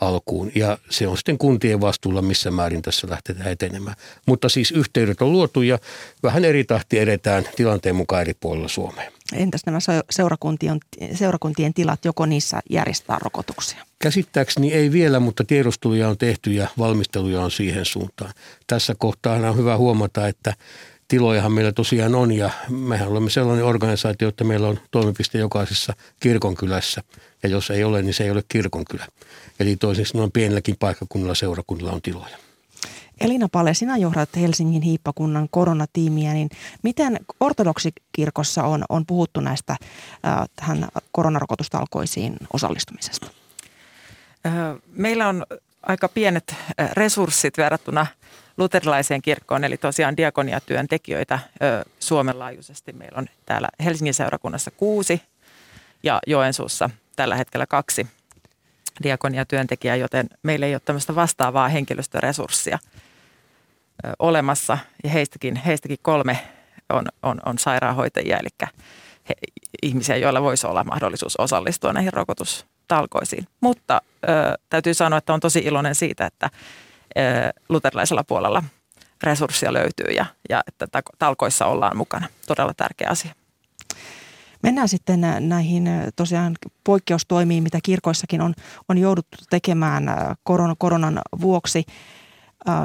alkuun. Ja se on sitten kuntien vastuulla, missä määrin tässä lähtetään etenemään. Mutta siis yhteydet on luotu ja vähän eri tahti edetään tilanteen mukaan eri puolilla Suomea. Entäs nämä seurakuntien, seurakuntien tilat, joko niissä järjestää rokotuksia? Käsittääkseni ei vielä, mutta tiedusteluja on tehty ja valmisteluja on siihen suuntaan. Tässä kohtaa on hyvä huomata, että tilojahan meillä tosiaan on ja mehän olemme sellainen organisaatio, että meillä on toimipiste jokaisessa kirkonkylässä ja jos ei ole, niin se ei ole kirkonkylä. Eli toisin sanoen pienelläkin paikkakunnilla seurakunnilla on tiloja. Elina Pale, sinä johdat Helsingin hiippakunnan koronatiimiä, niin miten ortodoksikirkossa on, on puhuttu näistä äh, tähän koronarokotustalkoisiin osallistumisesta? Meillä on aika pienet resurssit verrattuna luterilaiseen kirkkoon, eli tosiaan diakoniatyöntekijöitä Suomen laajuisesti. Meillä on täällä Helsingin seurakunnassa kuusi ja Joensuussa tällä hetkellä kaksi diakoniatyöntekijää, joten meillä ei ole tämmöistä vastaavaa henkilöstöresurssia olemassa. Ja heistäkin, heistäkin kolme on, on, on sairaanhoitajia, eli he, ihmisiä, joilla voisi olla mahdollisuus osallistua näihin rokotustalkoisiin. Mutta ö, täytyy sanoa, että on tosi iloinen siitä, että luterilaisella puolella resurssia löytyy ja, ja että talkoissa ollaan mukana. Todella tärkeä asia. Mennään sitten näihin tosiaan poikkeustoimiin, mitä kirkoissakin on, on jouduttu tekemään koron, koronan vuoksi.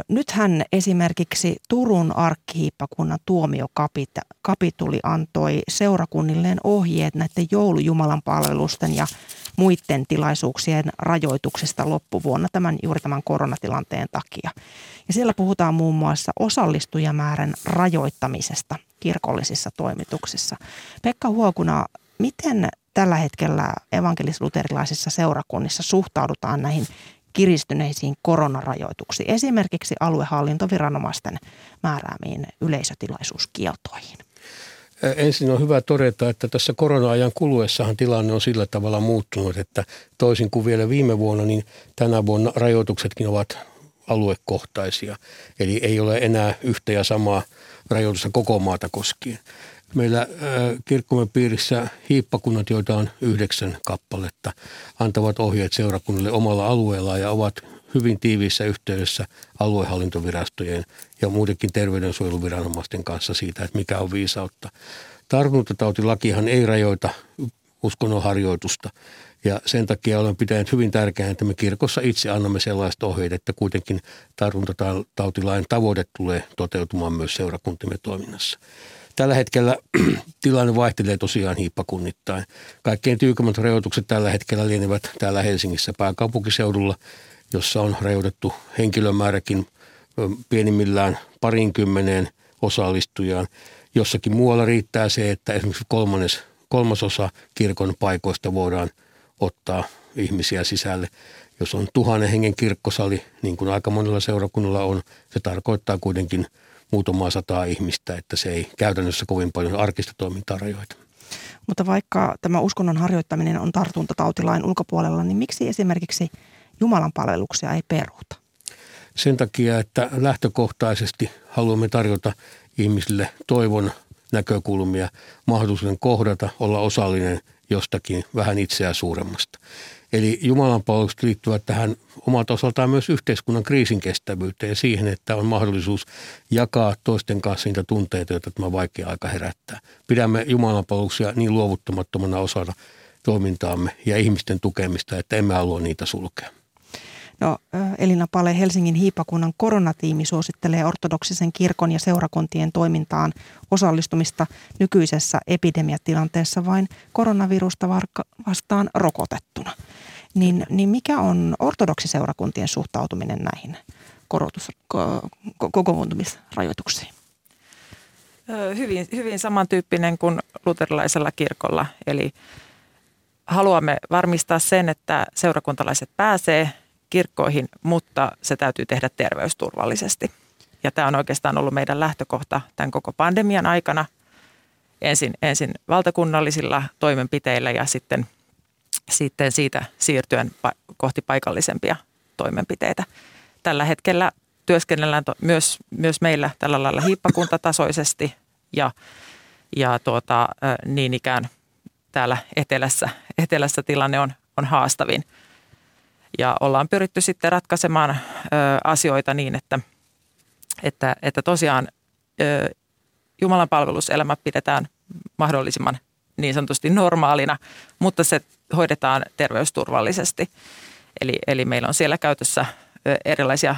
Nythän esimerkiksi Turun arkkihiippakunnan tuomiokapituli antoi seurakunnilleen ohjeet näiden joulujumalan palvelusten ja muiden tilaisuuksien rajoituksista loppuvuonna tämän, juuri tämän koronatilanteen takia. Ja siellä puhutaan muun muassa osallistujamäärän rajoittamisesta kirkollisissa toimituksissa. Pekka Huokuna, miten tällä hetkellä evankelis-luterilaisissa seurakunnissa suhtaudutaan näihin kiristyneisiin koronarajoituksiin, esimerkiksi aluehallintoviranomaisten määräämiin yleisötilaisuuskieltoihin? Ensin on hyvä todeta, että tässä korona-ajan kuluessahan tilanne on sillä tavalla muuttunut, että toisin kuin vielä viime vuonna, niin tänä vuonna rajoituksetkin ovat aluekohtaisia. Eli ei ole enää yhtä ja samaa rajoitusta koko maata koskien. Meillä kirkkomme piirissä hiippakunnat, joita on yhdeksän kappaletta, antavat ohjeet seurakunnille omalla alueellaan ja ovat hyvin tiiviissä yhteydessä aluehallintovirastojen ja muutenkin terveydensuojeluviranomaisten kanssa siitä, että mikä on viisautta. Tartuntatautilakihan ei rajoita uskonnon harjoitusta ja sen takia olen pitänyt hyvin tärkeänä, että me kirkossa itse annamme sellaiset ohjeet, että kuitenkin tartuntatautilain tavoite tulee toteutumaan myös seurakuntimme toiminnassa. Tällä hetkellä tilanne vaihtelee tosiaan hiippakunnittain. Kaikkein tiukemmat rajoitukset tällä hetkellä lienevät täällä Helsingissä pääkaupunkiseudulla, jossa on rajoitettu henkilömääräkin pienimmillään parinkymmeneen osallistujaan. Jossakin muualla riittää se, että esimerkiksi kolmannes, kolmasosa kirkon paikoista voidaan ottaa ihmisiä sisälle. Jos on tuhannen hengen kirkkosali, niin kuin aika monella seurakunnalla on, se tarkoittaa kuitenkin muutamaa sataa ihmistä, että se ei käytännössä kovin paljon arkista toimintaa rajoita. Mutta vaikka tämä uskonnon harjoittaminen on tartuntatautilain ulkopuolella, niin miksi esimerkiksi Jumalan palveluksia ei peruuta? Sen takia, että lähtökohtaisesti haluamme tarjota ihmisille toivon näkökulmia, mahdollisuuden kohdata, olla osallinen jostakin vähän itseä suuremmasta. Eli Jumalan palvelukset liittyvät tähän omalta osaltaan myös yhteiskunnan kriisinkestävyyteen ja siihen, että on mahdollisuus jakaa toisten kanssa niitä tunteita, joita tämä vaikea aika herättää. Pidämme Jumalan palveluksia niin luovuttamattomana osana toimintaamme ja ihmisten tukemista, että emme halua niitä sulkea. No, Elina Pale, Helsingin hiippakunnan koronatiimi suosittelee ortodoksisen kirkon ja seurakuntien toimintaan osallistumista nykyisessä epidemiatilanteessa vain koronavirusta vastaan rokotettuna. Niin, niin mikä on ortodoksiseurakuntien suhtautuminen näihin korotus, ko, kokoontumisrajoituksiin? Hyvin, hyvin samantyyppinen kuin luterilaisella kirkolla. Eli haluamme varmistaa sen, että seurakuntalaiset pääsee kirkkoihin, mutta se täytyy tehdä terveysturvallisesti. Ja tämä on oikeastaan ollut meidän lähtökohta tämän koko pandemian aikana. Ensin, ensin valtakunnallisilla toimenpiteillä ja sitten, sitten siitä siirtyen kohti paikallisempia toimenpiteitä. Tällä hetkellä työskennellään to, myös, myös meillä tällä lailla hiippakuntatasoisesti ja, ja tuota, niin ikään täällä etelässä, etelässä tilanne on, on haastavin. Ja ollaan pyritty sitten ratkaisemaan ö, asioita niin, että, että, että tosiaan ö, Jumalan palveluselämä pidetään mahdollisimman niin sanotusti normaalina, mutta se hoidetaan terveysturvallisesti. Eli, eli meillä on siellä käytössä ö, erilaisia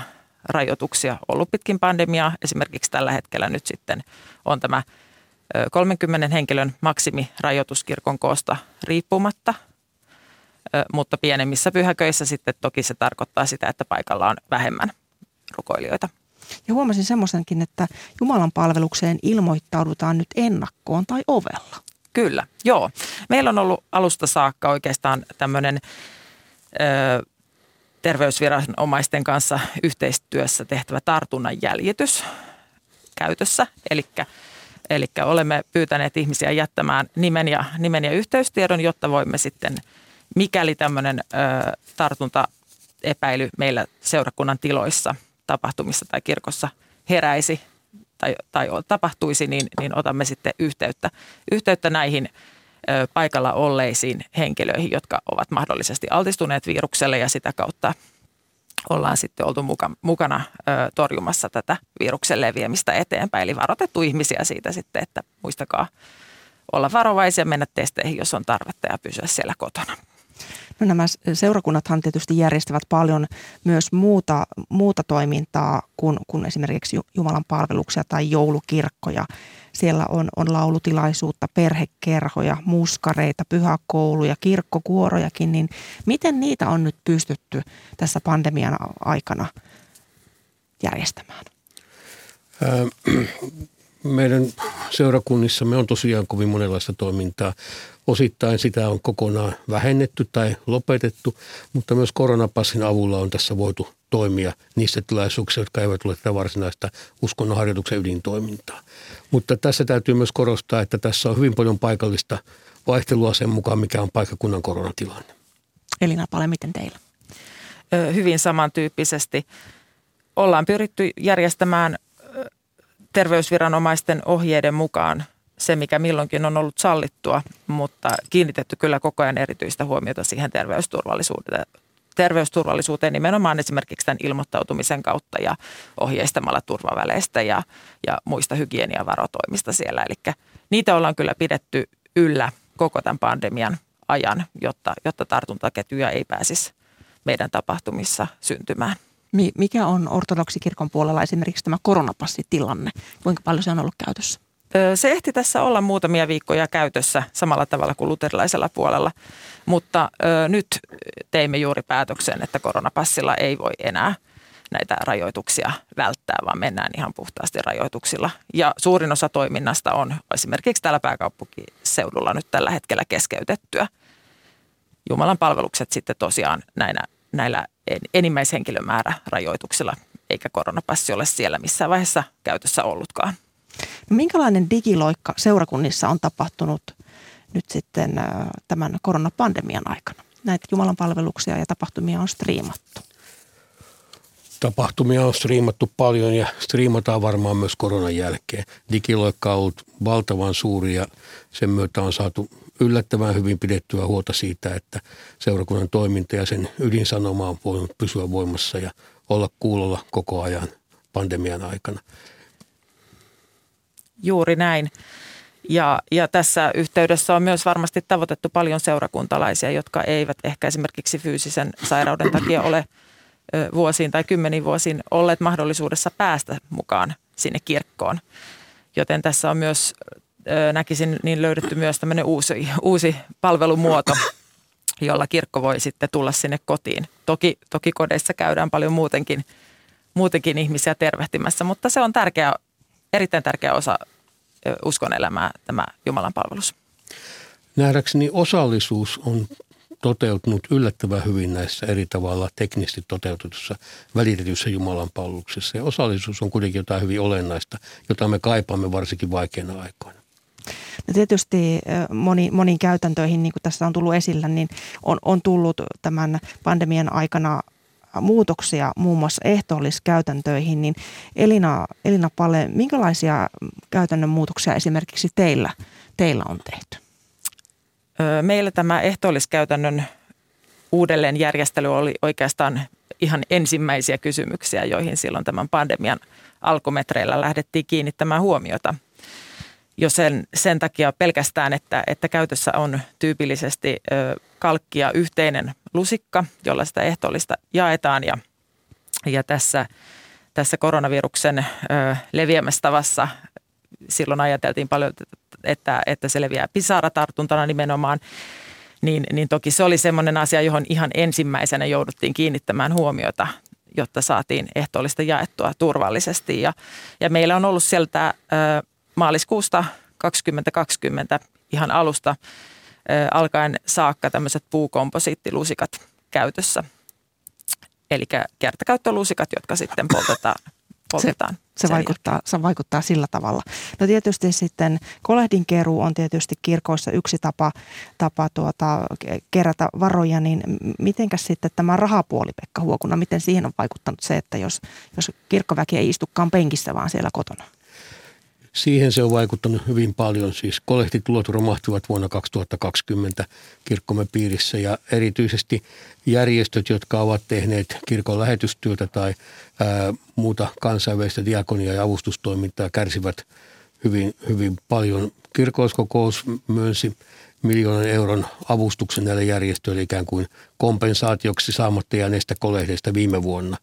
rajoituksia ollut pitkin pandemiaa. Esimerkiksi tällä hetkellä nyt sitten on tämä ö, kolmenkymmenen henkilön maksimirajoitus kirkon koosta riippumatta. Mutta pienemmissä pyhäköissä sitten toki se tarkoittaa sitä, että paikalla on vähemmän rukoilijoita. Ja huomasin semmoisenkin, että Jumalan palvelukseen ilmoittaudutaan nyt ennakkoon tai ovella. Kyllä, joo. Meillä on ollut alusta saakka oikeastaan tämmöinen ö, terveysviranomaisten kanssa yhteistyössä tehtävä tartunnan jäljitys käytössä. Elikkä, elikkä olemme pyytäneet ihmisiä jättämään nimen ja, nimen ja yhteystiedon, jotta voimme sitten... Mikäli tämmöinen ö, tartuntaepäily meillä seurakunnan tiloissa, tapahtumissa tai kirkossa heräisi tai, tai tapahtuisi, niin, niin otamme sitten yhteyttä, yhteyttä näihin ö, paikalla olleisiin henkilöihin, jotka ovat mahdollisesti altistuneet virukselle ja sitä kautta ollaan sitten oltu muka, mukana ö, torjumassa tätä viruksen leviämistä eteenpäin. Eli varoitettu ihmisiä siitä sitten, että muistakaa olla varovaisia, mennä testeihin, jos on tarvetta ja pysyä siellä kotona. No nämä seurakunnathan tietysti järjestävät paljon myös muuta, muuta toimintaa kuin, kuin esimerkiksi Jumalan palveluksia tai joulukirkkoja. Siellä on, on laulutilaisuutta, perhekerhoja, muskareita, pyhäkouluja, kirkkokuorojakin. Niin miten niitä on nyt pystytty tässä pandemian aikana järjestämään? Öö, meidän seurakunnissamme on tosiaan kovin monenlaista toimintaa. Osittain sitä on kokonaan vähennetty tai lopetettu, mutta myös koronapassin avulla on tässä voitu toimia niissä tilaisuuksissa, jotka eivät ole tätä varsinaista uskonnonharjoituksen ydintoimintaa. Mutta tässä täytyy myös korostaa, että tässä on hyvin paljon paikallista vaihtelua sen mukaan, mikä on paikkakunnan koronatilanne. Elina Pale, miten teillä? Hyvin samantyyppisesti. Ollaan pyritty järjestämään terveysviranomaisten ohjeiden mukaan se, mikä milloinkin on ollut sallittua, mutta kiinnitetty kyllä koko ajan erityistä huomiota siihen terveysturvallisuuteen, terveysturvallisuuteen nimenomaan esimerkiksi tämän ilmoittautumisen kautta ja ohjeistamalla turvaväleistä ja, ja muista hygieniavarotoimista siellä. Eli niitä ollaan kyllä pidetty yllä koko tämän pandemian ajan, jotta, jotta tartuntaketjuja ei pääsisi meidän tapahtumissa syntymään. Mikä on ortodoksikirkon puolella esimerkiksi tämä koronapassitilanne? Kuinka paljon se on ollut käytössä? Se ehti tässä olla muutamia viikkoja käytössä samalla tavalla kuin luterilaisella puolella, mutta ö, nyt teimme juuri päätöksen, että koronapassilla ei voi enää näitä rajoituksia välttää. päättää, vaan mennään ihan puhtaasti rajoituksilla. Ja suurin osa toiminnasta on esimerkiksi täällä pääkaupunkiseudulla nyt tällä hetkellä keskeytettyä. Jumalan palvelukset sitten tosiaan näinä, näillä enimmäishenkilömäärärajoituksilla, eikä koronapassi ole siellä missään vaiheessa käytössä ollutkaan. No, minkälainen digiloikka seurakunnissa on tapahtunut nyt sitten tämän koronapandemian aikana? Näitä Jumalan palveluksia ja tapahtumia on striimattu. Tapahtumia on striimattu paljon ja striimataan varmaan myös koronan jälkeen. Digiloikka on ollut valtavan suuri ja sen myötä on saatu yllättävän hyvin pidettyä huolta siitä, että seurakunnan toiminta ja sen ydinsanoma on voinut pysyä voimassa ja olla kuulolla koko ajan pandemian aikana. Juuri näin. Ja, ja tässä yhteydessä on myös varmasti tavoitettu paljon seurakuntalaisia, jotka eivät ehkä esimerkiksi fyysisen sairauden takia ole vuosiin tai kymmeniin vuosiin olleet mahdollisuudessa päästä mukaan sinne kirkkoon. Joten tässä on myös, näkisin, niin löydetty myös tämmöinen uusi, uusi palvelumuoto, jolla kirkko voi sitten tulla sinne kotiin. Toki, toki kodeissa käydään paljon muutenkin, muutenkin ihmisiä tervehtimässä, mutta se on tärkeä, erittäin tärkeä osa uskon elämää, tämä Jumalan palvelus. Nähdäkseni osallisuus on toteutunut yllättävän hyvin näissä eri tavalla teknisesti toteutetussa välitetyssä Jumalan palveluksessa. Ja osallisuus on kuitenkin jotain hyvin olennaista, jota me kaipaamme varsinkin vaikeina aikoina. No tietysti moni, moniin käytäntöihin, niin kuin tässä on tullut esillä, niin on, on tullut tämän pandemian aikana muutoksia muun muassa ehtoolliskäytäntöihin. Niin Elina, Elina Pale, minkälaisia käytännön muutoksia esimerkiksi teillä, teillä on tehty? Meillä tämä ehtoolliskäytännön uudelleenjärjestely oli oikeastaan ihan ensimmäisiä kysymyksiä, joihin silloin tämän pandemian alkumetreillä lähdettiin kiinnittämään huomiota. Jo sen, sen takia pelkästään, että, että käytössä on tyypillisesti kalkkia yhteinen lusikka, jolla sitä ehtoollista jaetaan. Ja, ja tässä, tässä koronaviruksen leviämistavassa silloin ajateltiin paljon, että, että se leviää pisaratartuntana nimenomaan, niin, niin toki se oli semmoinen asia, johon ihan ensimmäisenä jouduttiin kiinnittämään huomiota, jotta saatiin ehtoollista jaettua turvallisesti. Ja, ja meillä on ollut sieltä maaliskuusta kaksituhattakaksikymmentä ihan alusta alkaen saakka tämmöiset puukomposiittilusikat käytössä. Eli kertakäyttölusikat, jotka sitten poltetaan. poltetaan se, se, vaikuttaa, se vaikuttaa sillä tavalla. No tietysti sitten kolehdinkeruu on tietysti kirkoissa yksi tapa, tapa tuota, kerätä varoja, niin mitenkäs sitten tämä rahapuoli, Pekka Huokuna, miten siihen on vaikuttanut se, että jos, jos kirkkoväki ei istukaan penkissä, vaan siellä kotona? Siihen se on vaikuttanut hyvin paljon. Siis kolehtitulot romahtivat vuonna kaksituhattakaksikymmentä kirkkomme piirissä ja erityisesti järjestöt, jotka ovat tehneet kirkon lähetystyötä tai ää, muuta kansainvälistä diakonia- ja avustustoimintaa, kärsivät hyvin, hyvin paljon. Kirkolliskokous myönsi miljoonan euron avustuksen näille järjestöille ikään kuin kompensaatioksi saamatta jääneistä kolehdeista viime vuonna.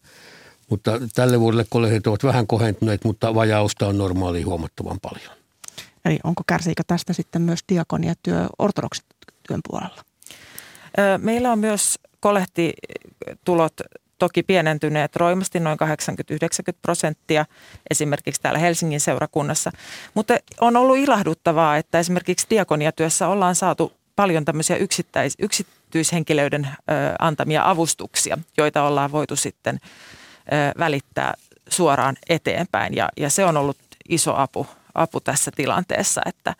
Mutta tälle vuodelle kolehdet ovat vähän kohentuneet, mutta vajausta on normaali huomattavan paljon. Eli onko kärsiikö tästä sitten myös diakoniatyö ortodoksityön puolella? Meillä on myös kolehtitulot toki pienentyneet roimasti noin kahdeksankymmentä yhdeksänkymmentä prosenttia esimerkiksi täällä Helsingin seurakunnassa. Mutta on ollut ilahduttavaa, että esimerkiksi diakoniatyössä ollaan saatu paljon tämmöisiä yksittäis- yksityishenkilöiden antamia avustuksia, joita ollaan voitu sitten välittää suoraan eteenpäin ja, ja se on ollut iso apu, apu tässä tilanteessa, että,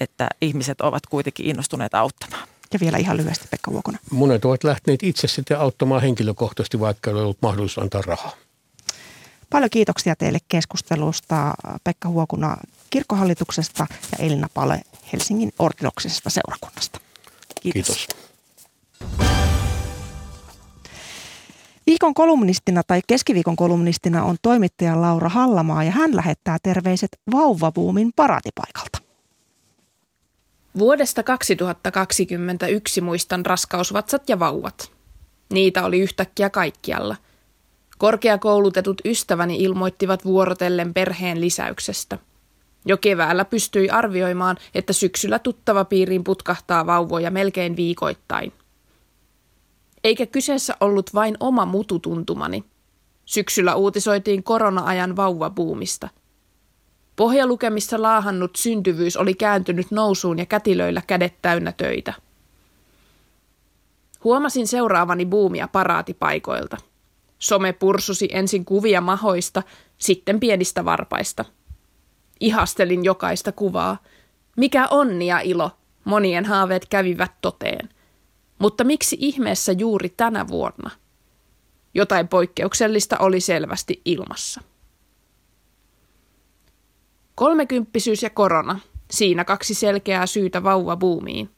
että ihmiset ovat kuitenkin innostuneet auttamaan. Ja vielä ihan lyhyesti, Pekka Huokuna. Monet ovat lähteneet itse sitten auttamaan henkilökohtaisesti, vaikka ei ollut mahdollisuus antaa rahaa. Paljon kiitoksia teille keskustelusta, Pekka Huokuna Kirkkohallituksesta ja Elina Pale Helsingin ortodoksisesta seurakunnasta. Kiitos. Kiitos. Viikon kolumnistina tai keskiviikon kolumnistina on toimittaja Laura Hallamaa ja hän lähettää terveiset vauvabuumin paraatipaikalta. Vuodesta kaksituhattakaksikymmentäyksi muistan raskausvatsat ja vauvat. Niitä oli yhtäkkiä kaikkialla. Korkeakoulutetut ystäväni ilmoittivat vuorotellen perheen lisäyksestä. Jo keväällä pystyi arvioimaan, että syksyllä tuttava piiriin putkahtaa vauvoja melkein viikoittain. Eikä kyseessä ollut vain oma mututuntumani. Syksyllä uutisoitiin korona-ajan vauvabuumista. Pohjalukemissa laahannut syntyvyys oli kääntynyt nousuun ja kätilöillä kädet täynnä töitä. Huomasin seuraavani buumia paraatipaikoilta. Some pursusi ensin kuvia mahoista, sitten pienistä varpaista. Ihastelin jokaista kuvaa. Mikä onnia ilo, monien haaveet kävivät toteen. Mutta miksi ihmeessä juuri tänä vuonna? Jotain poikkeuksellista oli selvästi ilmassa. Kolmekymppisyys ja korona, siinä kaksi selkeää syytä vauvabuumiin.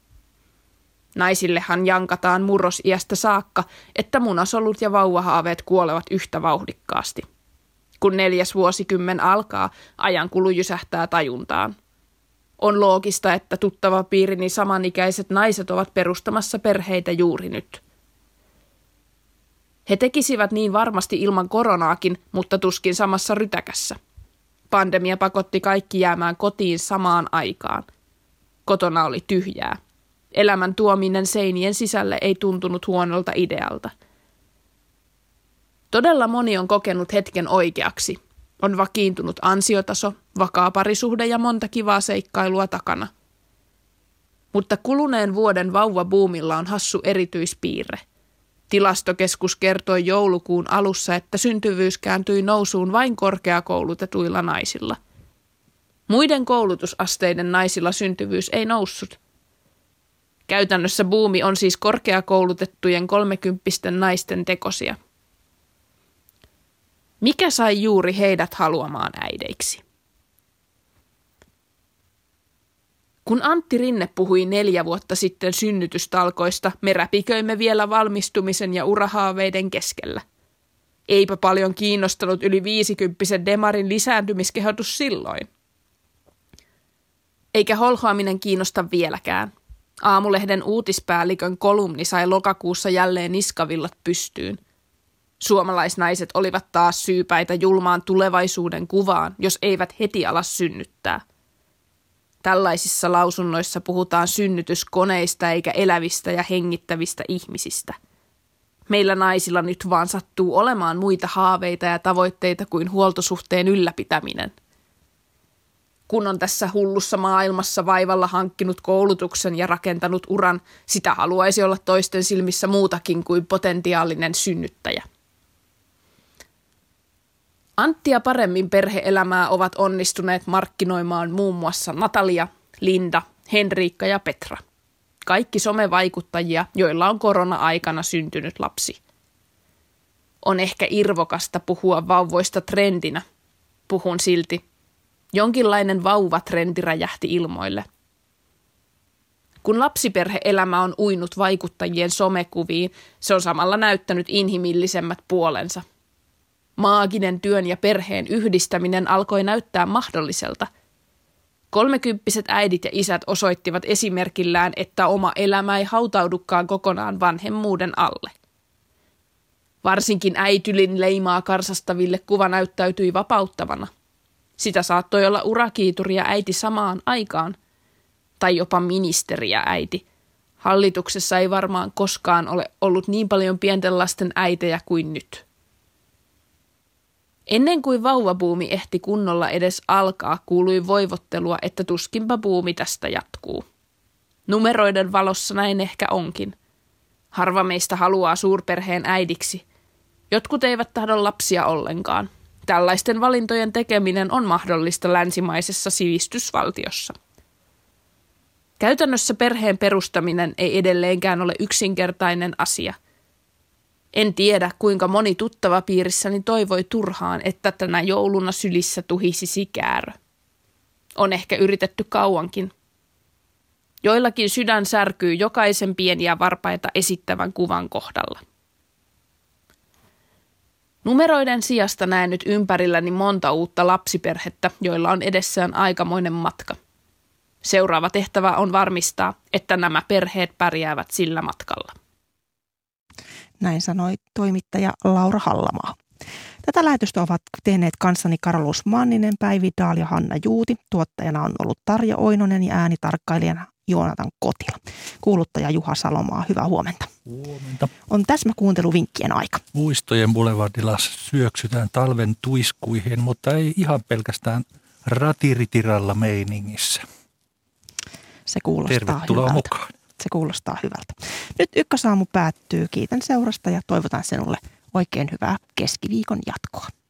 Naisillehan jankataan murrosiästä saakka, että munasolut ja vauvahaaveet kuolevat yhtä vauhdikkaasti. Kun neljäs vuosikymmen alkaa, ajankulu jysähtää tajuntaan. On loogista, että tuttava piirini samanikäiset naiset ovat perustamassa perheitä juuri nyt. He tekisivät niin varmasti ilman koronaakin, mutta tuskin samassa rytäkässä. Pandemia pakotti kaikki jäämään kotiin samaan aikaan. Kotona oli tyhjää. Elämän tuominen seinien sisälle ei tuntunut huonolta idealta. Todella moni on kokenut hetken oikeaksi. On vakiintunut ansiotaso, vakaa parisuhde ja monta kivaa seikkailua takana. Mutta kuluneen vuoden vauvabuumilla on hassu erityispiirre. Tilastokeskus kertoi joulukuun alussa, että syntyvyys kääntyi nousuun vain korkeakoulutetuilla naisilla. Muiden koulutusasteiden naisilla syntyvyys ei noussut. Käytännössä buumi on siis korkeakoulutettujen kolmekymppisten naisten tekosia. Mikä sai juuri heidät haluamaan äideiksi? Kun Antti Rinne puhui neljä vuotta sitten synnytystalkoista, me räpiköimme vielä valmistumisen ja urahaaveiden keskellä. Eipä paljon kiinnostanut yli viisikymppisen demarin lisääntymiskehotus silloin. Eikä holhoaminen kiinnosta vieläkään. Aamulehden uutispäällikön kolumni sai lokakuussa jälleen niskavillat pystyyn. Suomalaisnaiset olivat taas syypäitä julmaan tulevaisuuden kuvaan, jos eivät heti ala synnyttää. Tällaisissa lausunnoissa puhutaan synnytyskoneista eikä elävistä ja hengittävistä ihmisistä. Meillä naisilla nyt vaan sattuu olemaan muita haaveita ja tavoitteita kuin huoltosuhteen ylläpitäminen. Kun on tässä hullussa maailmassa vaivalla hankkinut koulutuksen ja rakentanut uran, sitä haluaisi olla toisten silmissä muutakin kuin potentiaalinen synnyttäjä. Anttia paremmin perhe-elämää ovat onnistuneet markkinoimaan muun muassa Natalia, Linda, Henriikka ja Petra. Kaikki somevaikuttajia, joilla on korona-aikana syntynyt lapsi. On ehkä irvokasta puhua vauvoista trendinä. Puhun silti. Jonkinlainen vauvatrendi räjähti ilmoille. Kun lapsiperhe-elämä on uinut vaikuttajien somekuviin, se on samalla näyttänyt inhimillisemmät puolensa. Maaginen työn ja perheen yhdistäminen alkoi näyttää mahdolliselta. Kolmekymppiset äidit ja isät osoittivat esimerkillään, että oma elämä ei hautaudukaan kokonaan vanhemmuuden alle. Varsinkin äitylin leimaa karsastaville kuva näyttäytyi vapauttavana. Sitä saattoi olla urakiituri ja äiti samaan aikaan. Tai jopa ministeri ja äiti. Hallituksessa ei varmaan koskaan ole ollut niin paljon pienten lasten äitejä kuin nyt. Ennen kuin vauvabuumi ehti kunnolla edes alkaa, kuului voivottelua, että tuskinpa buumi tästä jatkuu. Numeroiden valossa näin ehkä onkin. Harva meistä haluaa suurperheen äidiksi. Jotkut eivät tahdo lapsia ollenkaan. Tällaisten valintojen tekeminen on mahdollista länsimaisessa sivistysvaltiossa. Käytännössä perheen perustaminen ei edelleenkään ole yksinkertainen asia. En tiedä, kuinka moni tuttava piirissäni toivoi turhaan, että tänä jouluna sylissä tuhisi sikäärö. On ehkä yritetty kauankin. Joillakin sydän särkyy jokaisen pieniä varpaita esittävän kuvan kohdalla. Numeroiden sijasta näen nyt ympärilläni monta uutta lapsiperhettä, joilla on edessään aikamoinen matka. Seuraava tehtävä on varmistaa, että nämä perheet pärjäävät sillä matkalla. Näin sanoi toimittaja Laura Hallamaa. Tätä lähetystä ovat tehneet kanssani Carolus Manninen, Päivi Dahl ja Hanna Juuti. Tuottajana on ollut Tarja Oinonen ja äänitarkkailijana Joonatan Kotila. Kuuluttaja Juha Salomaa, hyvää huomenta. Huomenta. On täsmäkuunteluvinkkien aika. Muistojen boulevardilla syöksytään talven tuiskuihin, mutta ei ihan pelkästään ratiritiralla meiningissä. Se kuulostaa Tervetuloa hyvältä. Mukaan. Se kuulostaa hyvältä. Nyt Ykkösaamu päättyy. Kiitän seurasta ja toivotan sinulle oikein hyvää keskiviikon jatkoa.